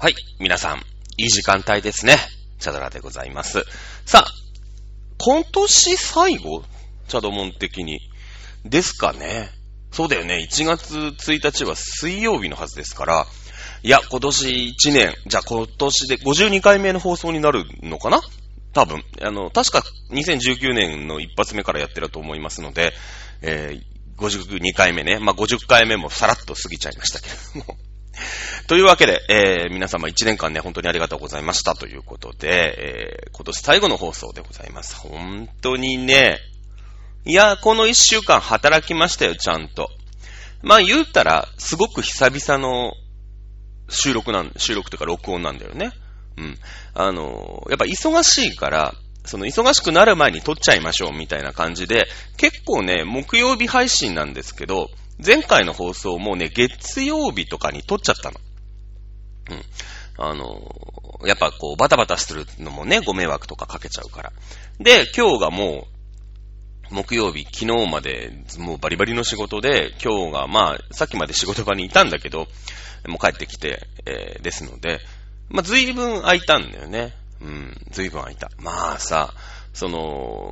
はい、皆さん、いい時間帯ですね。チャドラでございます。さあ、今年最後？チャドモン的に。ですかね。そうだよね。1月1日は水曜日のはずですから、いや、今年1年、じゃあ今年で52回目の放送になるのかな？多分。確か2019年の一発目からやってると思いますので、52回目ね。まあ、50回目もさらっと過ぎちゃいましたけれども。というわけで、皆様1年間ね、本当にありがとうございましたということで、今年最後の放送でございます。本当にね、いや、この1週間働きましたよ、ちゃんと。まあ、言うたら、すごく久々の収録というか録音なんだよね。うん。やっぱ忙しいから、その忙しくなる前に撮っちゃいましょうみたいな感じで、結構ね、木曜日配信なんですけど、前回の放送もね、月曜日とかに撮っちゃったの。うん。やっぱこう、バタバタするのもね、ご迷惑とかかけちゃうから。で、今日がもう、木曜日、昨日まで、もうバリバリの仕事で、今日がまあ、さっきまで仕事場にいたんだけど、もう帰ってきて、ですので、まあ、随分空いたんだよね。うん、随分空いた。まあさ、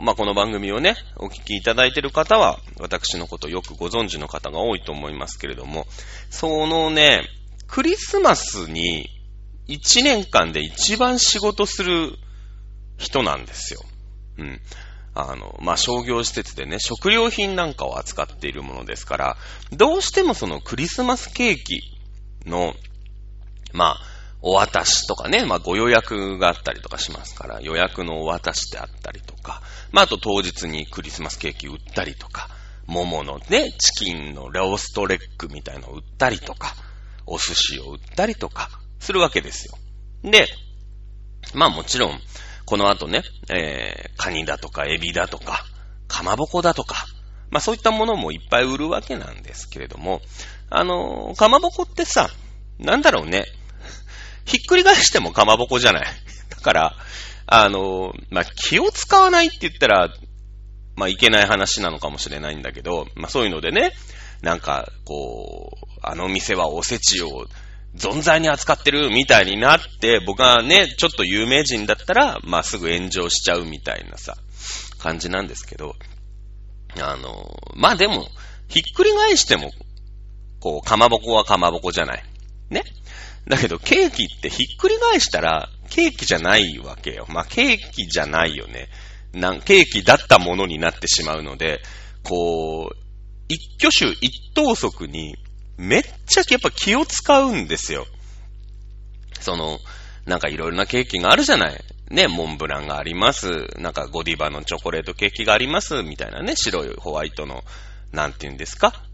まあ、この番組をね、お聞きいただいている方は、私のことをよくご存知の方が多いと思いますけれども、そのね、クリスマスに1年間で一番仕事する人なんですよ。うん。まあ、商業施設でね、食料品なんかを扱っているものですから、どうしてもそのクリスマスケーキの、まあ、お渡しとかね、まあご予約があったりとかしますから、予約のお渡しであったりとか、まああと当日にクリスマスケーキ売ったりとか、桃のね、チキンのローストレッグみたいのを売ったりとか、お寿司を売ったりとか、するわけですよ。で、まあもちろん、この後ね、カニだとかエビだとか、かまぼこだとか、まあそういったものもいっぱい売るわけなんですけれども、かまぼこってさ、なんだろうね、ひっくり返してもかまぼこじゃない。だから、まあ、気を使わないって言ったら、まあ、いけない話なのかもしれないんだけど、まあ、そういうのでね、なんか、こう、あの店はおせちを存在に扱ってるみたいになって、僕がね、ちょっと有名人だったら、まあ、すぐ炎上しちゃうみたいなさ、感じなんですけど、まあ、でも、ひっくり返しても、こう、かまぼこはかまぼこじゃない。ね。だけどケーキってひっくり返したらケーキじゃないわけよ。まあ、ケーキじゃないよね。ケーキだったものになってしまうので、こう、一挙手一投足にめっちゃやっぱ気を使うんですよ。なんかいろいろなケーキがあるじゃない。ね、モンブランがあります。なんかゴディバのチョコレートケーキがあります。みたいなね、白いホワイトの、なんていうんですか？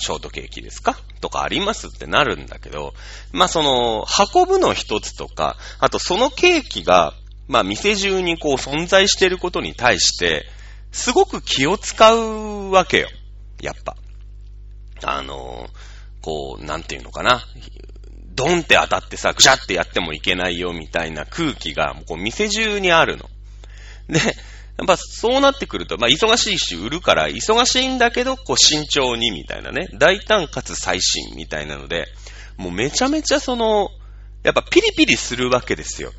ショートケーキですかとかありますってなるんだけど、まあ、運ぶの一つとか、あとそのケーキが、まあ、店中にこう存在していることに対して、すごく気を使うわけよ。やっぱ。こう、なんていうのかな。ドンって当たってさ、ぐしゃってやってもいけないよみたいな空気が、こう、店中にあるの。で、やっぱそうなってくると、まあ忙しいし売るから忙しいんだけど、こう慎重にみたいなね、大胆かつ最新みたいなので、もうめちゃめちゃやっぱピリピリするわけですよ。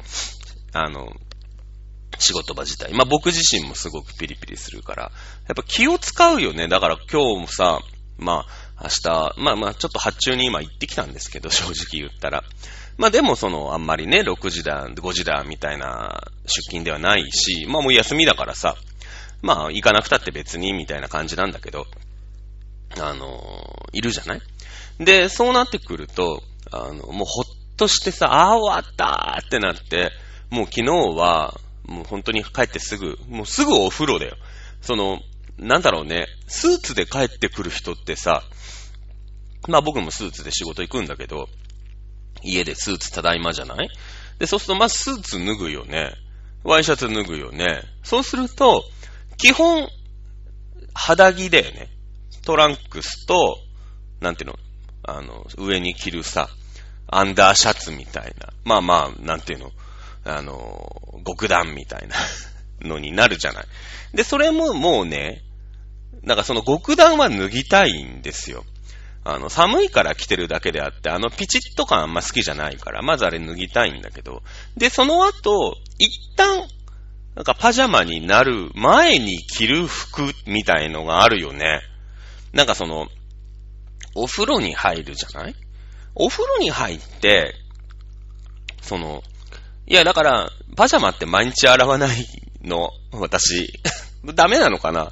仕事場自体。まあ僕自身もすごくピリピリするから、やっぱ気を使うよね。だから今日もさ、まあ明日、まあちょっと発注に今行ってきたんですけど、正直言ったら。まあでもあんまりね、6時だ、5時だみたいな出勤ではないし、まあもう休みだからさ、まあ行かなくたって別にみたいな感じなんだけど、いるじゃない？で、そうなってくると、もうほっとしてさ、ああ終わったーってなって、もう昨日は、もう本当に帰ってすぐ、もうすぐお風呂だよ。なんだろうね、スーツで帰ってくる人ってさ、まあ僕もスーツで仕事行くんだけど、家でスーツただいまじゃない？で、そうすると、まあ、スーツ脱ぐよね。ワイシャツ脱ぐよね。そうすると、基本、肌着だよね。トランクスと、なんていうの？上に着るさ、アンダーシャツみたいな。まあまあ、なんていうの？極暖みたいなのになるじゃない。で、それももうね、なんか極暖は脱ぎたいんですよ。寒いから着てるだけであって、ピチッと感あんま好きじゃないから、まずあれ脱ぎたいんだけど、で、その後、一旦、なんかパジャマになる前に着る服みたいのがあるよね。なんかお風呂に入るじゃない？お風呂に入って、いやだから、パジャマって毎日洗わないの、私。ダメなのかな？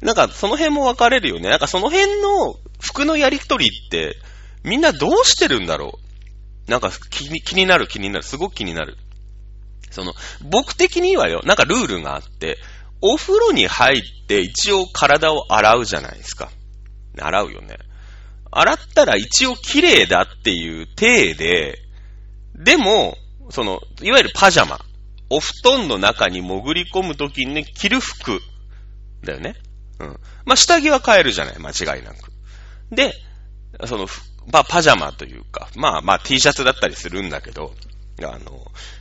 なんかその辺も分かれるよね。なんかその辺の服のやりとりってみんなどうしてるんだろう。なんか気になる、すごく気になる。僕的にはよ、なんかルールがあって、お風呂に入って一応体を洗うじゃないですか。洗うよね。洗ったら一応綺麗だっていう体で、でも、いわゆるパジャマ、お布団の中に潜り込むときに、ね、着る服だよね。うん。まあ、下着は変えるじゃない、間違いなく。で、まあ、パジャマというか、まあ、T シャツだったりするんだけど、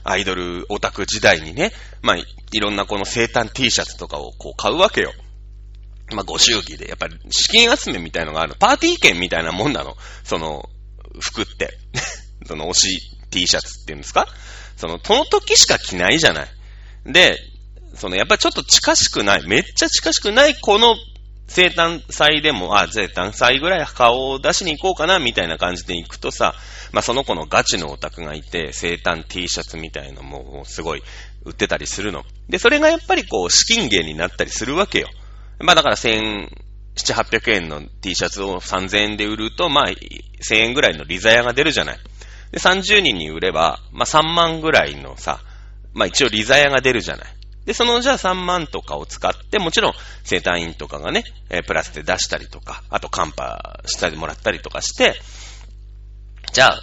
アイドルオタク時代にね、まあ、いろんなこの生誕 T シャツとかをこう買うわけよ。まあ、ご祝儀で、やっぱり資金集めみたいのがある。パーティー券みたいなもんなの。服って。推し T シャツっていうんですか？その時しか着ないじゃない。で、やっぱりちょっと近しくない、めっちゃ近しくない、この生誕祭でも、生誕祭ぐらい顔を出しに行こうかな、みたいな感じで行くとさ、まあ、その子のガチのオタクがいて、生誕 T シャツみたいのもすごい売ってたりするの。で、それがやっぱりこう、資金源になったりするわけよ。まあ、だから700〜800円の T シャツを3000円で売ると、まあ、1000円ぐらいの利ざやが出るじゃない。で、30人に売れば、まあ、3万ぐらいのさ、まあ、一応利ざやが出るじゃない。で、じゃあ3万とかを使って、もちろん、生誕員とかがね、プラスで出したりとか、あと、カンパしたりもらったりとかして、じゃあ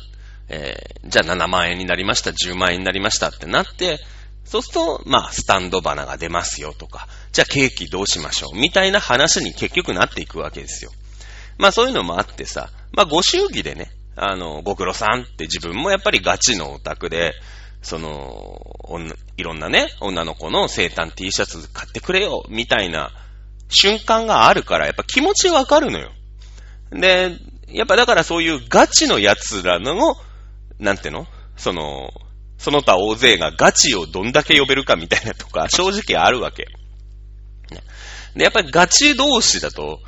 7万円になりました、10万円になりましたってなって、そうすると、まあ、スタンド花が出ますよとか、じゃあケーキどうしましょう、みたいな話に結局なっていくわけですよ。まあ、そういうのもあってさ、まあ、ご祝儀でね、ご苦労さんって自分もやっぱりガチのオタクで、いろんなね、女の子の生誕 T シャツ買ってくれよ、みたいな瞬間があるから、やっぱ気持ちわかるのよ。で、やっぱだからそういうガチの奴らの、なんての？その他大勢がガチをどんだけ呼べるかみたいなとか、正直あるわけ。で、やっぱりガチ同士だと、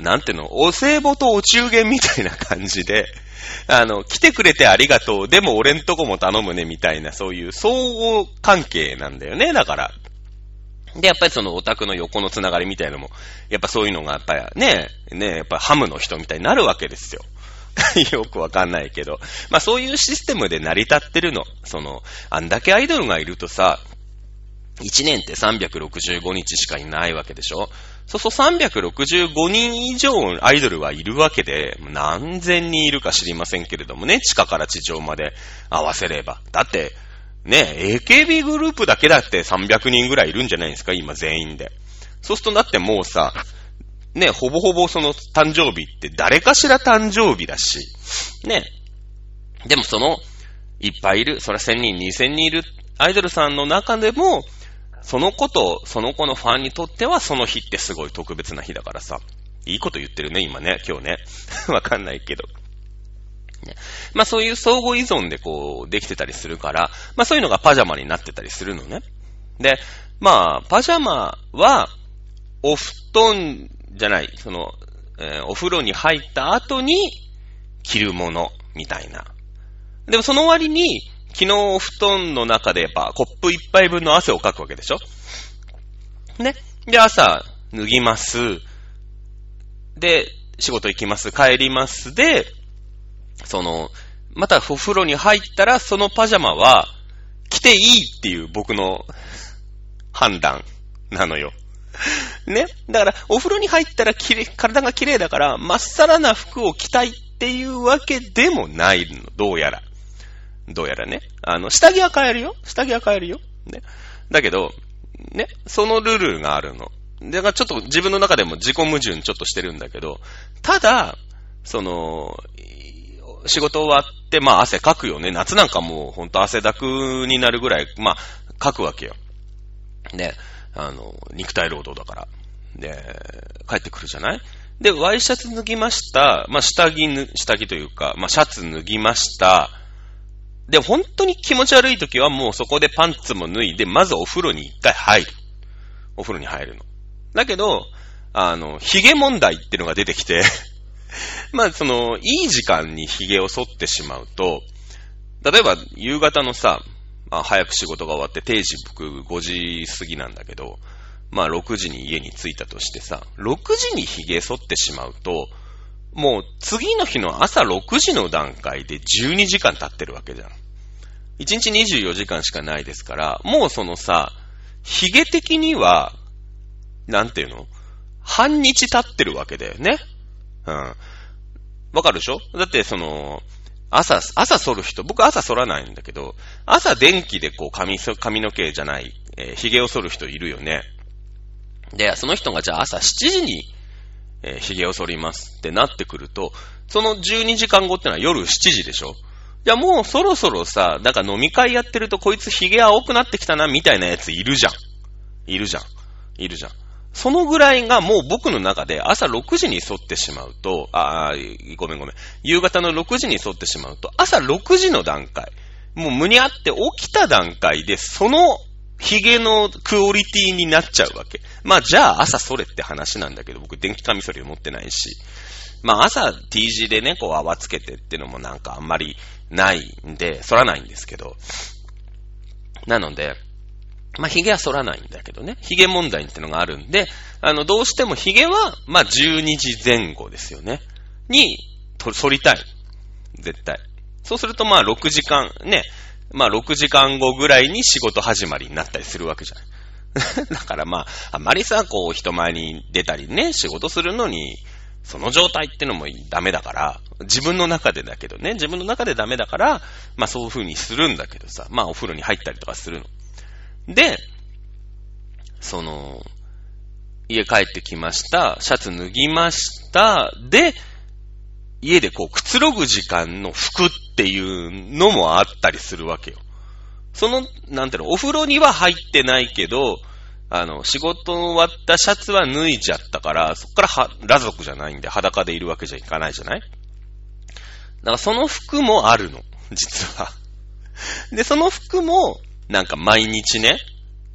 なんての、お歳暮とお中元みたいな感じで、来てくれてありがとう、でも俺んとこも頼むね、みたいな、そういう相互関係なんだよね、だから。で、やっぱりオタクの横のつながりみたいなのも、やっぱそういうのが、やっぱりね、やっぱハムの人みたいになるわけですよ。よくわかんないけど。まあそういうシステムで成り立ってるの。あんだけアイドルがいるとさ、1年って365日しかいないわけでしょ。そう365人以上アイドルはいるわけで、何千人いるか知りませんけれどもね、地下から地上まで合わせれば。だって、ね、AKB グループだけだって300人ぐらいいるんじゃないですか、今全員で。そうするとだってもうさ、ね、ほぼほぼ誕生日って誰かしら誕生日だし、ね。でもいっぱいいる、そら1000人、2000人いるアイドルさんの中でも、その子とその子のファンにとってはその日ってすごい特別な日だからさ。いいこと言ってるね、今ね、今日ね。わかんないけど。ね、まあそういう相互依存でこうできてたりするから、まあそういうのがパジャマになってたりするのね。で、まあパジャマはお布団じゃない、お風呂に入った後に着るものみたいな。でもその割に、昨日お布団の中でやっぱコップ一杯分の汗をかくわけでしょね。で、朝脱ぎます。で、仕事行きます。帰ります。で、またお風呂に入ったらそのパジャマは着ていいっていう僕の判断なのよ。ね。だからお風呂に入ったら体が綺麗だからまっさらな服を着たいっていうわけでもないの。どうやらね。下着は変えるよ。ね。だけど、ね、そのルールがあるの。だからちょっと自分の中でも自己矛盾ちょっとしてるんだけど、ただ、仕事終わって、まあ汗かくよね。夏なんかもうほんと汗だくになるぐらい、まあ、かくわけよ。で、肉体労働だから。で、帰ってくるじゃない？で、ワイシャツ脱ぎました。まあ、下着というか、まあ、シャツ脱ぎました。で、本当に気持ち悪い時はもうそこでパンツも脱いで、まずお風呂に一回入る。お風呂に入るの。だけど、髭問題ってのが出てきて、まあ、いい時間に髭を剃ってしまうと、例えば、夕方のさ、まあ、早く仕事が終わって定時、僕5時過ぎなんだけど、まあ6時に家に着いたとしてさ、6時に髭剃ってしまうと、もう次の日の朝6時の段階で12時間経ってるわけじゃん。1日24時間しかないですから、もう髭的には、なんていうの？半日経ってるわけだよね。うん。わかるでしょ？だって朝剃る人、僕朝剃らないんだけど、朝電気でこう髪の毛じゃない、髭を剃る人いるよね。で、その人がじゃあ朝7時に、髭を剃りますってなってくると、その12時間後ってのは夜7時でしょ。いや、もうそろそろさ、なんか飲み会やってるとこいつ髭青くなってきたなみたいなやついるじゃん。そのぐらいがもう僕の中で朝6時に剃ってしまうと、夕方の6時に剃ってしまうと、朝6時の段階、もうむにゃって起きた段階でその髭のクオリティになっちゃうわけ。まあじゃあ朝剃れって話なんだけど、僕電気カミソリを持ってないし、まあ朝 T 字でね、こう泡つけてってのもなんかあんまりないんで、剃らないんですけど。なので、まあ髭は剃らないんだけどね、髭問題ってのがあるんで、どうしても髭は、まあ12時前後ですよね。に、剃りたい。絶対。そうするとまあ6時間ね、まあ6時間後ぐらいに仕事始まりになったりするわけじゃない。だからまあ、あまりさ、こう人前に出たりね、仕事するのに、その状態ってのもダメだから、自分の中でダメだから、まあそういう風にするんだけどさ、まあお風呂に入ったりとかするの。で、家帰ってきました、シャツ脱ぎました、で、家でこうくつろぐ時間の服っていうのもあったりするわけよ。なんていうの、お風呂には入ってないけど、仕事終わったシャツは脱いじゃったから、そっから裸族じゃないんで裸でいるわけじゃいかないじゃない？だからその服もあるの、実は。で、その服も、なんか毎日ね、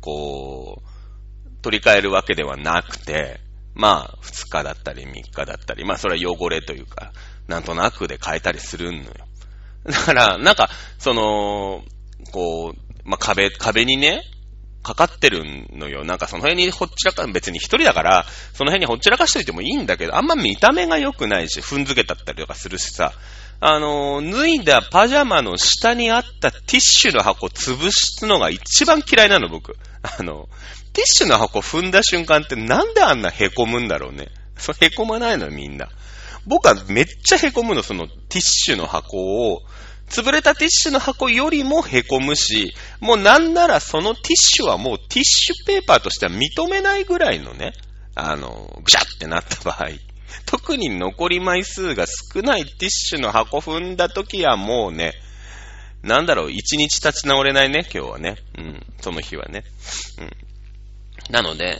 こう、取り替えるわけではなくて、まあ、2日だったり3日だったり、まあそれは汚れというか、なんとなくで変えたりするのよ。だから、なんか、まあ、壁にね、かかってるのよ。なんかその辺にほっちらか、別に一人だから、その辺にほっちらかしといてもいいんだけど、あんま見た目が良くないし、踏んづけたったりとかするしさ、脱いだパジャマの下にあったティッシュの箱潰すのが一番嫌いなの、僕。ティッシュの箱踏んだ瞬間ってなんであんな凹むんだろうね。凹まないのみんな。僕はめっちゃ凹むの、そのティッシュの箱を、潰れたティッシュの箱よりも凹むし、もうなんならそのティッシュはもうティッシュペーパーとしては認めないぐらいのね、ぐしゃってなった場合、特に残り枚数が少ないティッシュの箱踏んだ時はもうね、なんだろう、一日立ち直れないね、今日はね。うん、その日はね。うん。なので、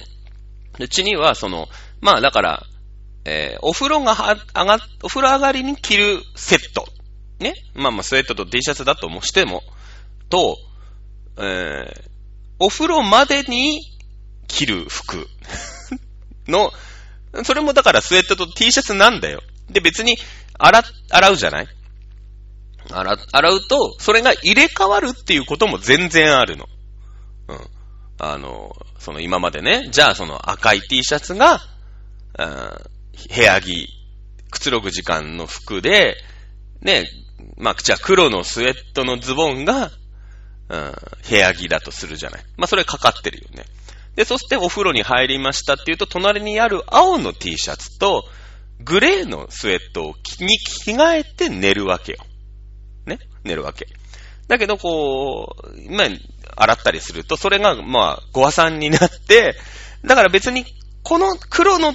うちにはまあだから、お風呂上がりに着るセット。ね、まあスウェットと T シャツだともしてもと、お風呂までに着る服の、それもだからスウェットと T シャツなんだよ。で、別に洗うじゃない？洗うとそれが入れ替わるっていうことも全然あるの。うん、今までね、じゃあ赤い T シャツが、部屋着くつろぐ時間の服で。ね、まあ、じゃあ黒のスウェットのズボンが、部屋着だとするじゃない。まあ、それかかってるよね。で、そしてお風呂に入りましたっていうと、隣にある青の T シャツと、グレーのスウェットに着替えて寝るわけよ。ね、寝るわけ。だけど、まあ、洗ったりすると、それが、まあ、ご破算になって、だから別に、この黒の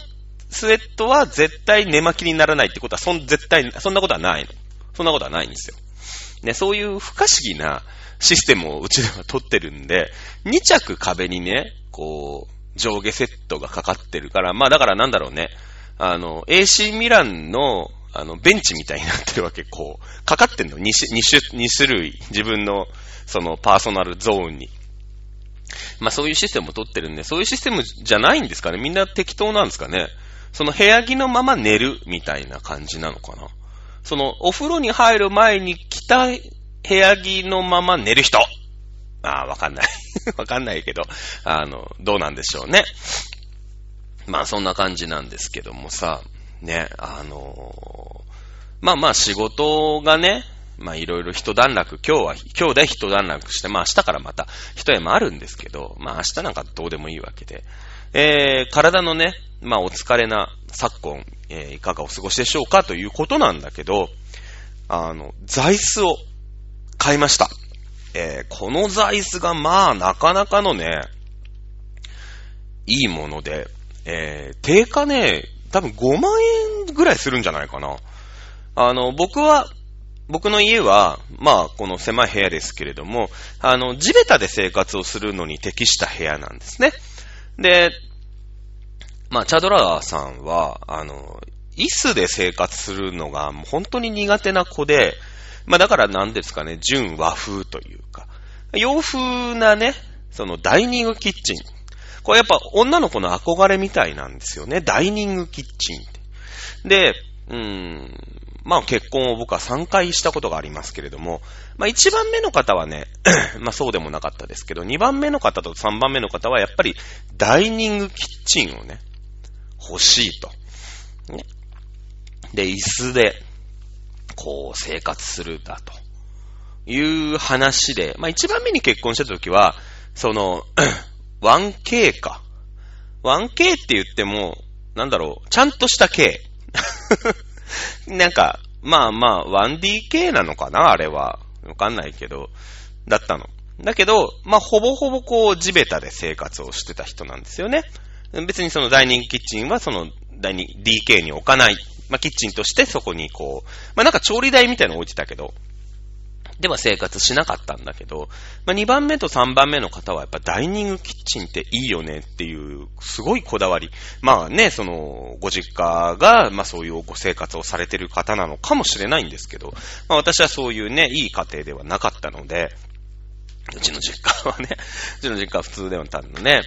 スウェットは絶対寝巻きにならないってことは、絶対、そんなことはないの。そんなことはないんですよ。ね、そういう不可思議なシステムをうちでは取ってるんで、2着壁にね、上下セットがかかってるから、まあだからなんだろうね、AC ミランの、ベンチみたいになってるわけ、こう、かかってんの、2種類、自分の、その、パーソナルゾーンに。まあ、そういうシステムを取ってるんで、そういうシステムじゃないんですかね。みんな適当なんですかね。その部屋着のまま寝るみたいな感じなのかな。そのお風呂に入る前に着た部屋着のまま寝る人。ああ、わかんない。わかんないけど、どうなんでしょうね。まあそんな感じなんですけどもさ、ね、まあまあ仕事がね、まあいろいろ一段落、今日で一段落して、まあ明日からまた一山あるんですけど、まあ明日なんかどうでもいいわけで、体のね、まあお疲れな昨今、いかがお過ごしでしょうかということなんだけど、座椅子を買いました。この座椅子がまあなかなかのね、いいもので、定価ね、多分5万円ぐらいするんじゃないかな。僕の家は、まあ、この狭い部屋ですけれども、地べたで生活をするのに適した部屋なんですね。で、まあ、チャドラーさんは、椅子で生活するのがもう本当に苦手な子で、まあ、だからなんですかね、純和風というか、洋風なね、そのダイニングキッチン。これやっぱ女の子の憧れみたいなんですよね、ダイニングキッチンって。で、まあ結婚を僕は3回したことがありますけれども、まあ1番目の方はね、まあそうでもなかったですけど、2番目の方と3番目の方はやっぱりダイニングキッチンをね、欲しいと。ね、で、椅子で、こう生活するだという話で、まあ1番目に結婚した時は、その、1K か。1K って言っても、なんだろう、ちゃんとした K。なんか、まあまあ、1DK なのかなあれは。わかんないけど、だったの。だけど、まあ、ほぼほぼこう、地べたで生活をしてた人なんですよね。別にそのダイニングキッチンはその、DK に置かない。まあ、キッチンとしてそこにこう、まあ、なんか調理台みたいなの置いてたけど、では生活しなかったんだけど、まあ、2番目と3番目の方はやっぱダイニングキッチンっていいよねっていうすごいこだわり。まあね、そのご実家がまあそういうご生活をされてる方なのかもしれないんですけど、まあ私はそういうね、いい家庭ではなかったので、うちの実家はね、うちの実家は普通ではたんのね、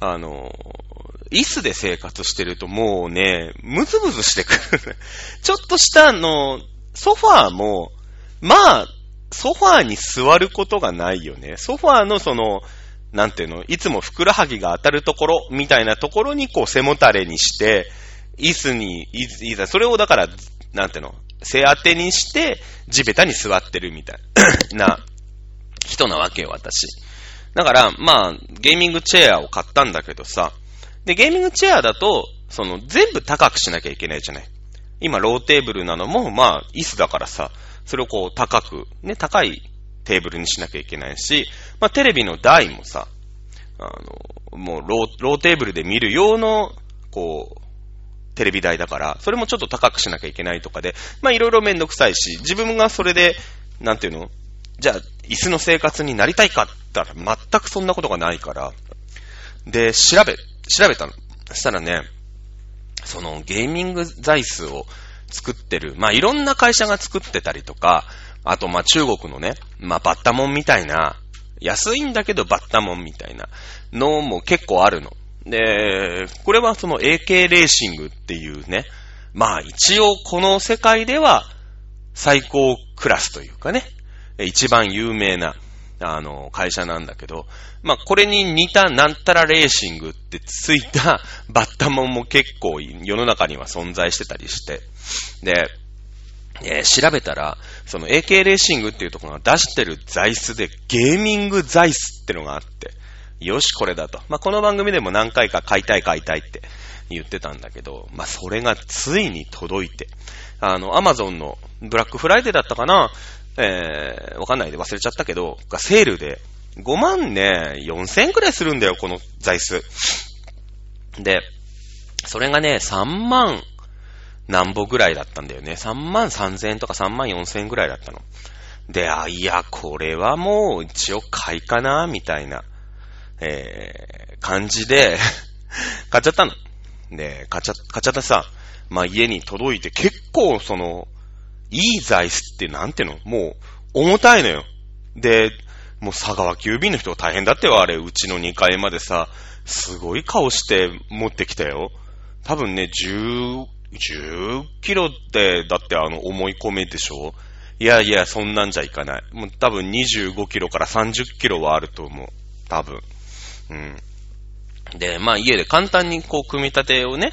椅子で生活してるともうね、ムズムズしてくる。ちょっとしたソファーも、まあ、ソファーに座ることがないよね。ソファーのその、なんていうの、いつもふくらはぎが当たるところみたいなところにこう背もたれにして、椅子に、いざ、それをだから、なんていうの、背当てにして、地べたに座ってるみたいな人なわけよ、私。だから、まあ、ゲーミングチェアを買ったんだけどさ、で、ゲーミングチェアだと、その、全部高くしなきゃいけないじゃない。今、ローテーブルなのも、まあ、椅子だからさ、それをこう高く、ね、高いテーブルにしなきゃいけないし、まあテレビの台もさ、もうローテーブルで見る用の、こう、テレビ台だから、それもちょっと高くしなきゃいけないとかで、まあいろいろめんどくさいし、自分がそれで、なんていうの、じゃあ椅子の生活になりたいかったら全くそんなことがないから、で、調べたの。そしたらね、そのゲーミング座椅子を、作ってる。まあ、いろんな会社が作ってたりとか、あと、ま、中国のね、まあ、バッタモンみたいな、安いんだけどバッタモンみたいなのも結構あるの。で、これはその AK レーシングっていうね、まあ、一応この世界では最高クラスというかね、一番有名な、会社なんだけど、まあ、これに似たなんたらレーシングってついたバッタモンも結構世の中には存在してたりして、で、調べたら、その AK レーシングっていうところが出してる座椅子でゲーミング座椅子ってのがあって、よしこれだと。まあ、この番組でも何回か買いたいって言ってたんだけど、まあ、それがついに届いて、アマゾンのブラックフライデーだったかな、わかんないで忘れちゃったけど、セールで5万ね、4000円くらいするんだよ、この座椅子。で、それがね、3万何歩ぐらいだったんだよね。3万3000円とか3万4000円ぐらいだったの。で、あ、いや、これはもう一応買いかな、みたいな、感じで、買っちゃったの。で、買っちゃったさ、まあ、家に届いて、結構その、いい座椅子ってなんていうの、もう、重たいのよ。で、もう佐川急便の人大変だってよ、あれ。うちの2階までさ、すごい顔して持ってきたよ。多分ね、10キロって、だって重い米でしょ。いやいや、そんなんじゃいかない。もう多分25キロから30キロはあると思う。多分。うん。で、まあ家で簡単にこう、組み立てをね、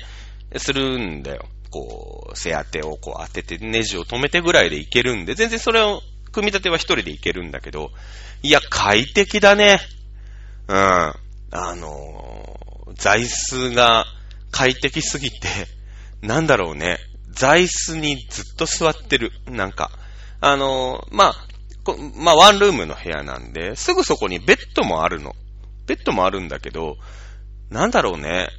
するんだよ。こう、背当てをこう当てて、ネジを止めてぐらいでいけるんで、全然それを、組み立ては一人でいけるんだけど、いや、快適だね。うん。座椅子が快適すぎて、なんだろうね。座椅子にずっと座ってる。なんか、まあ、ワンルームの部屋なんで、すぐそこにベッドもあるの。ベッドもあるんだけど、なんだろうね。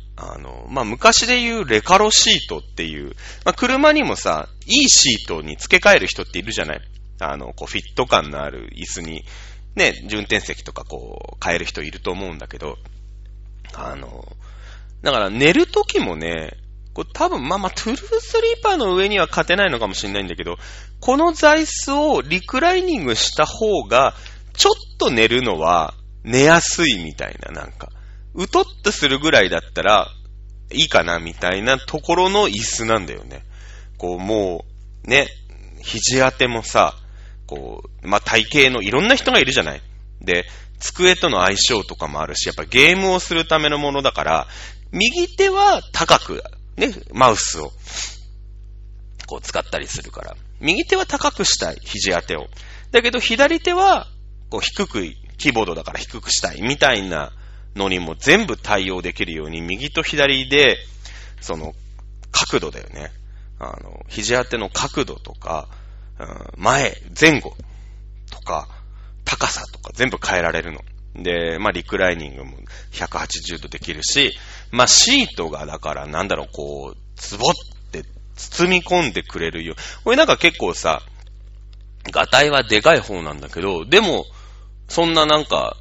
まあ、昔で言うレカロシートっていう、まあ、車にもさ、いいシートに付け替える人っているじゃない。こう、フィット感のある椅子に、ね、運転席とかこう、変える人いると思うんだけど、だから寝るときもね、こう多分、まあ、トゥルースリーパーの上には勝てないのかもしれないんだけど、この座椅子をリクライニングした方が、ちょっと寝るのは寝やすいみたいな、なんか、うとっとするぐらいだったら、いいかな、みたいなところの椅子なんだよね。こう、もう、ね、肘当てもさ、こう、まあ、体型のいろんな人がいるじゃない。で、机との相性とかもあるし、やっぱゲームをするためのものだから、右手は高く、ね、マウスを、こう使ったりするから。右手は高くしたい、肘当てを。だけど左手は、こう低く、キーボードだから低くしたい、みたいなのにも全部対応できるように、右と左で、その、角度だよね。肘当ての角度とか、前後とか、高さとか全部変えられるの。で、まあ、リクライニングも180度できるし、まあ、シートがだから、なんだろう、こう、ズボって包み込んでくれるよ。これなんか結構さ、ガタイはでかい方なんだけど、でも、そんななんか、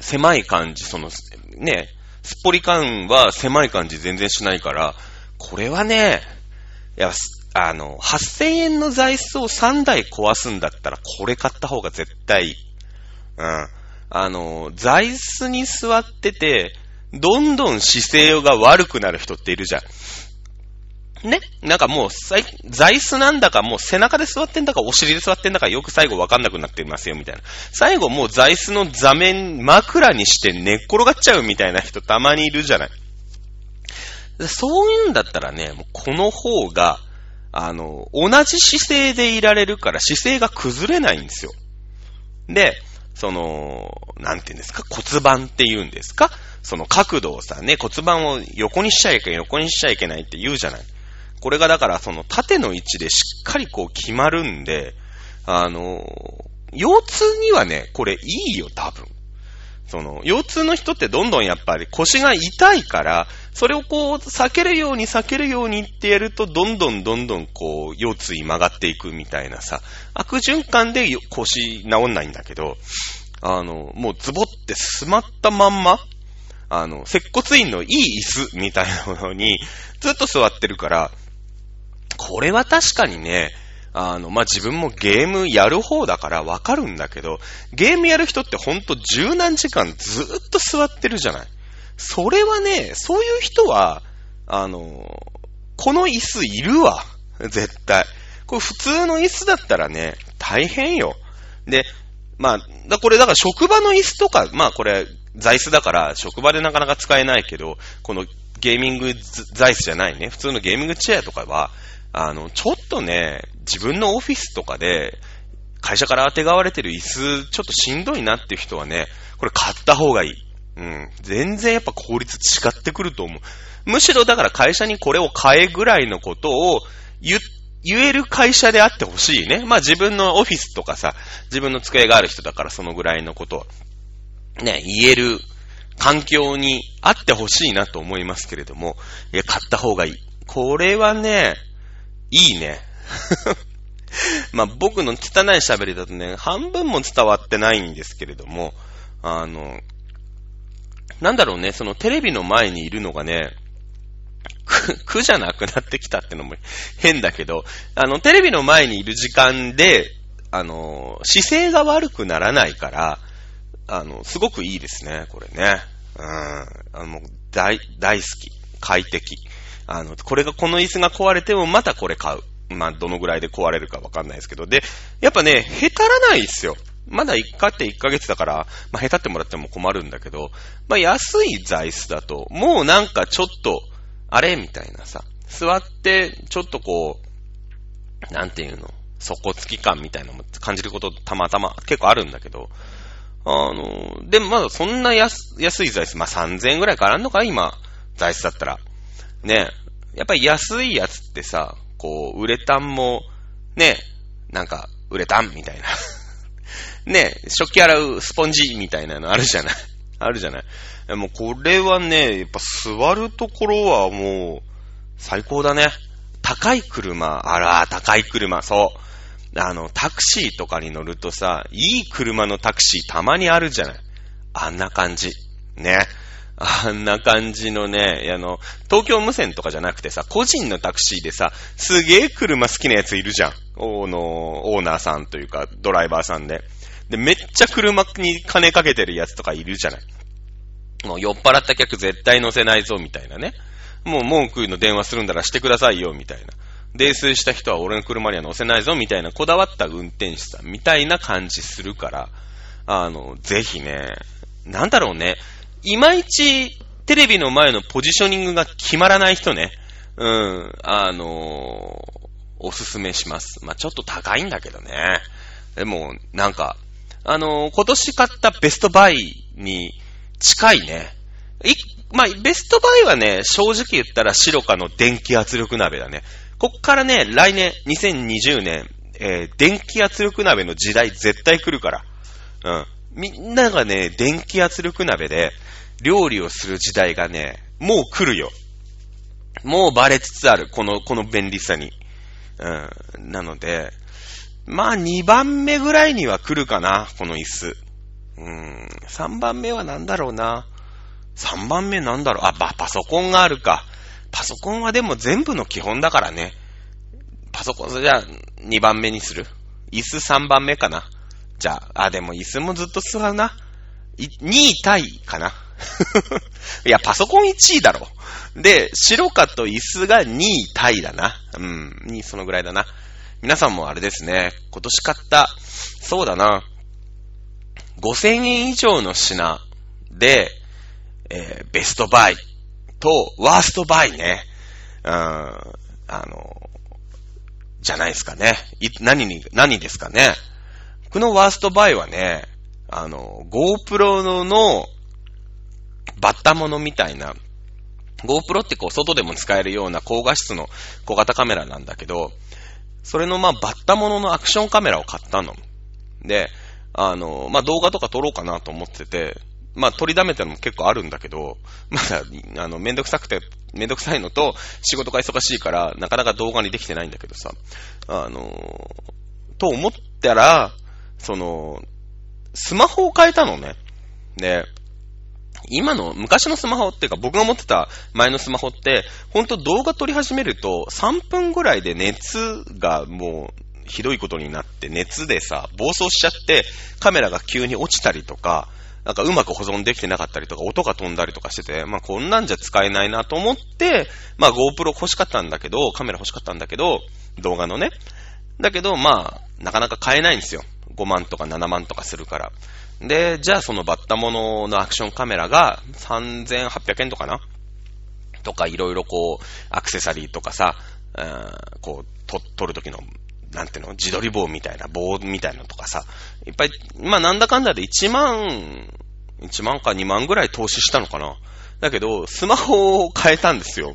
狭い感じ、その、ね、すっぽり感は狭い感じ全然しないから、これはね、いや、8000円の座椅子を3台壊すんだったら、これ買った方が絶対いい。うん。座椅子に座ってて、どんどん姿勢が悪くなる人っているじゃん。ね、なんかもう、座椅子なんだか、もう背中で座ってんだか、お尻で座ってんだか、よく最後わかんなくなってますよ、みたいな。最後もう座椅子の座面、枕にして寝っ転がっちゃうみたいな人たまにいるじゃない。そういうんだったらね、もうこの方が、同じ姿勢でいられるから姿勢が崩れないんですよ。で、その、なんていうんですか、骨盤って言うんですか、その角度をさ、ね、骨盤を横にしちゃいけない、横にしちゃいけないって言うじゃない。これがだから、その縦の位置でしっかりこう決まるんで、腰痛にはね、これいいよ、多分。その、腰痛の人ってどんどんやっぱり腰が痛いから、それをこう避けるようにってやると、どんどんこう、腰椎曲がっていくみたいなさ、悪循環で腰治んないんだけど、もうズボってすまったまんま、接骨院のいい椅子みたいなものにずっと座ってるから、これは確かにね、まあ、自分もゲームやる方だからわかるんだけど、ゲームやる人ってほんと十何時間ずーっと座ってるじゃない。それはね、そういう人は、この椅子いるわ。絶対。これ普通の椅子だったらね、大変よ。で、まあ、これだから職場の椅子とか、まあこれ、座椅子だから職場でなかなか使えないけど、このゲーミング座椅子じゃないね。普通のゲーミングチェアとかは、ちょっとね、自分のオフィスとかで、会社からあてがわれてる椅子、ちょっとしんどいなっていう人はね、これ買った方がいい。うん。全然やっぱ効率違ってくると思う。むしろだから会社にこれを買えぐらいのことを言える会社であってほしいね。まあ自分のオフィスとかさ、自分の机がある人だからそのぐらいのことをね、言える環境にあってほしいなと思いますけれども、いや、買った方がいい。これはね、いいね。まあ僕の拙い喋りだとね、半分も伝わってないんですけれども、なんだろうね、そのテレビの前にいるのがね、苦じゃなくなってきたってのも変だけど、テレビの前にいる時間で、姿勢が悪くならないから、すごくいいですね、これね。大好き。快適。この椅子が壊れてもまたこれ買う。まあ、どのぐらいで壊れるかわかんないですけど。で、やっぱね、へたらないですよ。まだ1ヶ月だから、まあ、へたってもらっても困るんだけど、まあ、安い座椅子だと、もうなんかちょっと、あれみたいなさ、座って、ちょっとこう、なんていうの、底つき感みたいなのも感じることたまたま結構あるんだけど、で、まだそんな安い座椅子、まあ、3000円ぐらいからあんのか今、座椅子だったら。ね、やっぱり安いやつってさ、こう、ウレタンも、ね、なんか、ウレタンみたいな。ね、食器洗うスポンジみたいなのあるじゃない。あるじゃない。もうこれはね、やっぱ座るところはもう最高だね。高い車、高い車、そう。タクシーとかに乗るとさ、いい車のタクシーたまにあるじゃない。あんな感じ。ね。あんな感じのね、東京無線とかじゃなくてさ、個人のタクシーでさ、すげえ車好きなやついるじゃん。オーナーさんというか、ドライバーさんで。で、めっちゃ車に金かけてるやつとかいるじゃない。もう酔っ払った客絶対乗せないぞみたいなね。もう文句の電話するんだらしてくださいよみたいな。泥酔した人は俺の車には乗せないぞみたいなこだわった運転手さんみたいな感じするから、ぜひね、なんだろうね、いまいちテレビの前のポジショニングが決まらない人ね、おすすめします。まあ、ちょっと高いんだけどね。でもなんか今年買ったベストバイに近いね。まあ、ベストバイはね、正直言ったらシロカの電気圧力鍋だね。こっからね、来年、2020年、電気圧力鍋の時代絶対来るから。うん。みんながね、電気圧力鍋で料理をする時代がね、もう来るよ。もうバレつつある。この便利さに。うん。なので、まあ、2番目ぐらいには来るかな、この椅子。3番目はなんだろうな。3番目なんだろう。パソコンがあるか。パソコンはでも全部の基本だからね。パソコン、じゃあ2番目にする。椅子3番目かな。じゃあ、でも椅子もずっと座るな。2位タイかな。いや、パソコン1位だろ。で、白かと椅子が2位タイだな。2位そのぐらいだな。皆さんもあれですね。今年買った、そうだな。5000円以上の品で、ベストバイとワーストバイね。じゃないですかね。何ですかね。このワーストバイはね、GoPro のバッタものみたいな、GoPro ってこう外でも使えるような高画質の小型カメラなんだけど、それのまあバッタもののアクションカメラを買ったの。で、まあ、動画とか撮ろうかなと思ってて、まあ、撮りだめたのも結構あるんだけど、まだ、めんどくさいのと、仕事が忙しいから、なかなか動画にできてないんだけどさ、と思ったら、スマホを変えたのね。で、昔のスマホっていうか、僕が持ってた前のスマホって、ほんと動画撮り始めると、3分ぐらいで熱がもう、ひどいことになって熱でさ暴走しちゃってカメラが急に落ちたりとかなんかうまく保存できてなかったりとか音が飛んだりとかしてて、まあこんなんじゃ使えないなと思って、まあ GoPro 欲しかったんだけど、カメラ欲しかったんだけど、動画のね、だけどまあなかなか買えないんですよ。5万とか7万とかするから。で、じゃあそのバッタモノのアクションカメラが3800円とかなとか、いろいろこうアクセサリーとかさ、こう撮る時のなんていうの、自撮り棒みたいな、棒みたいなのとかさ、いっぱい、まあなんだかんだで1万か2万ぐらい投資したのかな。だけど、スマホを変えたんですよ。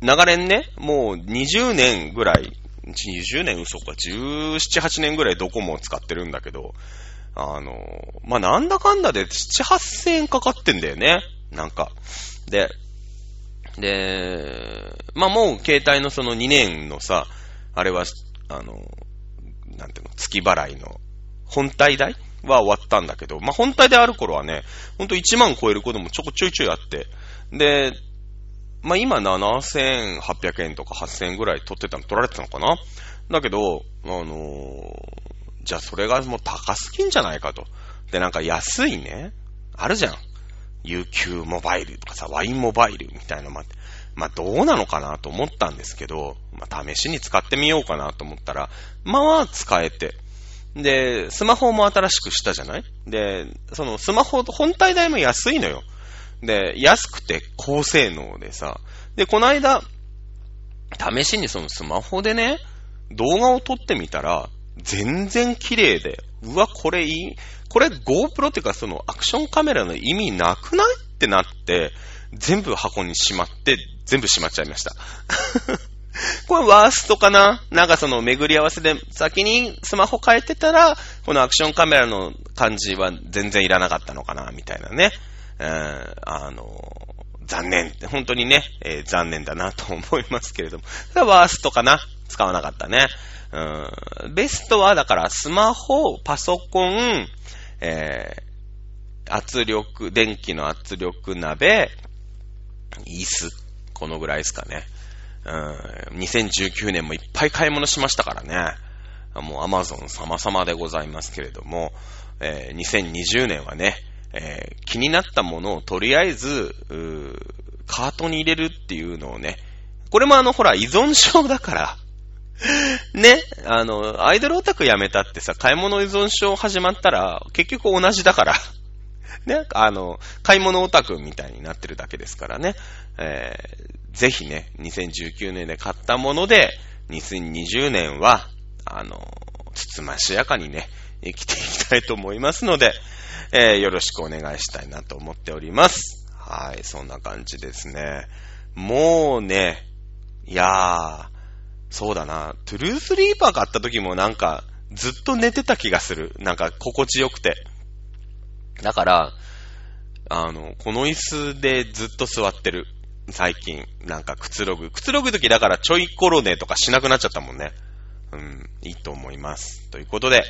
長年ね、もう20年ぐらい、20年嘘か、17、8年ぐらいドコモを使ってるんだけど、まあなんだかんだで7、8000円かかってんだよね。なんか。で、まあもう携帯のその2年のさ、あれは、なんていうの、月払いの本体代は終わったんだけど、まあ、本体である頃はね、ほんと1万超えることもちょいちょいあって、で、まあ今7800円とか8000円ぐらい取られてたのかな。だけど、じゃあそれがもう高すぎんじゃないかと。で、なんか安いね、あるじゃん。UQ モバイルとかさ、ワインモバイルみたいなのもあって、まあどうなのかなと思ったんですけど、まあ試しに使ってみようかなと思ったら、まあ使えて。で、スマホも新しくしたじゃない？で、そのスマホ本体代も安いのよ。で、安くて高性能でさ、で、この間、試しにそのスマホでね、動画を撮ってみたら、全然綺麗で、うわ、これいい、これ GoPro っていうかそのアクションカメラの意味なくないってなって、全部箱にしまって、全部しまっちゃいました。これワーストかな？なんかその巡り合わせで先にスマホ変えてたら、このアクションカメラの感じは全然いらなかったのかな、みたいなね。残念。本当にね、残念だなと思いますけれども。ワーストかな？使わなかったね。ベストはだからスマホ、パソコン、電気の圧力鍋、椅子。このぐらいですかね。2019年もいっぱい買い物しましたからね。もうアマゾン様々でございますけれども、2020年はね、気になったものをとりあえずカートに入れるっていうのをね、これもほら依存症だからね、アイドルオタクやめたってさ、買い物依存症始まったら結局同じだからね、買い物オタクみたいになってるだけですからね、ぜひね、2019年で買ったもので、2020年は、つつましやかにね、生きていきたいと思いますので、よろしくお願いしたいなと思っております。はい、そんな感じですね。もうね、いやー、そうだな、トゥルースリーパー買った時もなんか、ずっと寝てた気がする。なんか、心地よくて。だから、この椅子でずっと座ってる。最近、なんかくつろぐ時だからちょいコロネとかしなくなっちゃったもんね。うん、いいと思います。ということで、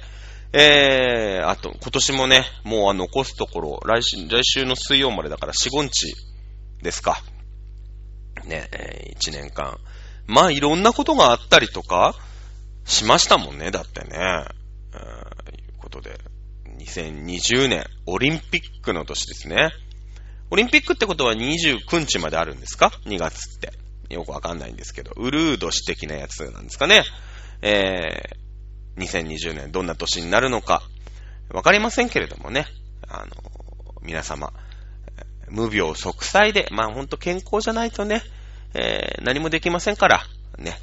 あと、今年もね、もう残すところ、来週の水曜までだから4、5日ですか。ね、1年間。まあ、いろんなことがあったりとか、しましたもんね、だってね。いうことで、2020年、オリンピックの年ですね。オリンピックってことは29日まであるんですか？ 2 月って。よくわかんないんですけど、ウルード氏的なやつなんですかね。2020年どんな年になるのか、わかりませんけれどもね。皆様、無病息災で、まあほんと健康じゃないとね、何もできませんから、ね、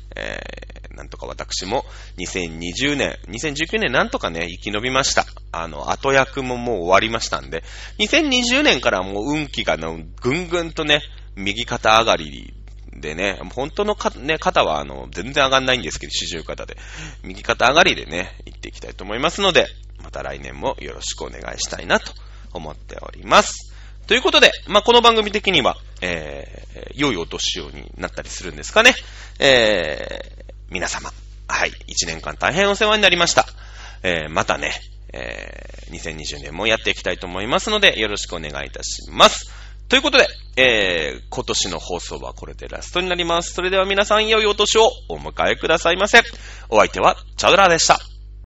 なんとか私も2019年なんとかね、生き延びました。後役ももう終わりましたんで、2020年からもう運気がぐんぐんとね、右肩上がりでね、本当のね、肩は全然上がんないんですけど、四十肩で。右肩上がりでね、行っていきたいと思いますので、また来年もよろしくお願いしたいなと思っております。ということで、まあ、この番組的には、良いお年をになったりするんですかね。皆様、はい、1年間大変お世話になりました。またね、2020年もやっていきたいと思いますので、よろしくお願いいたします。ということで、今年の放送はこれでラストになります。それでは皆さん、良いお年をお迎えくださいませ。お相手はチャドラーでした。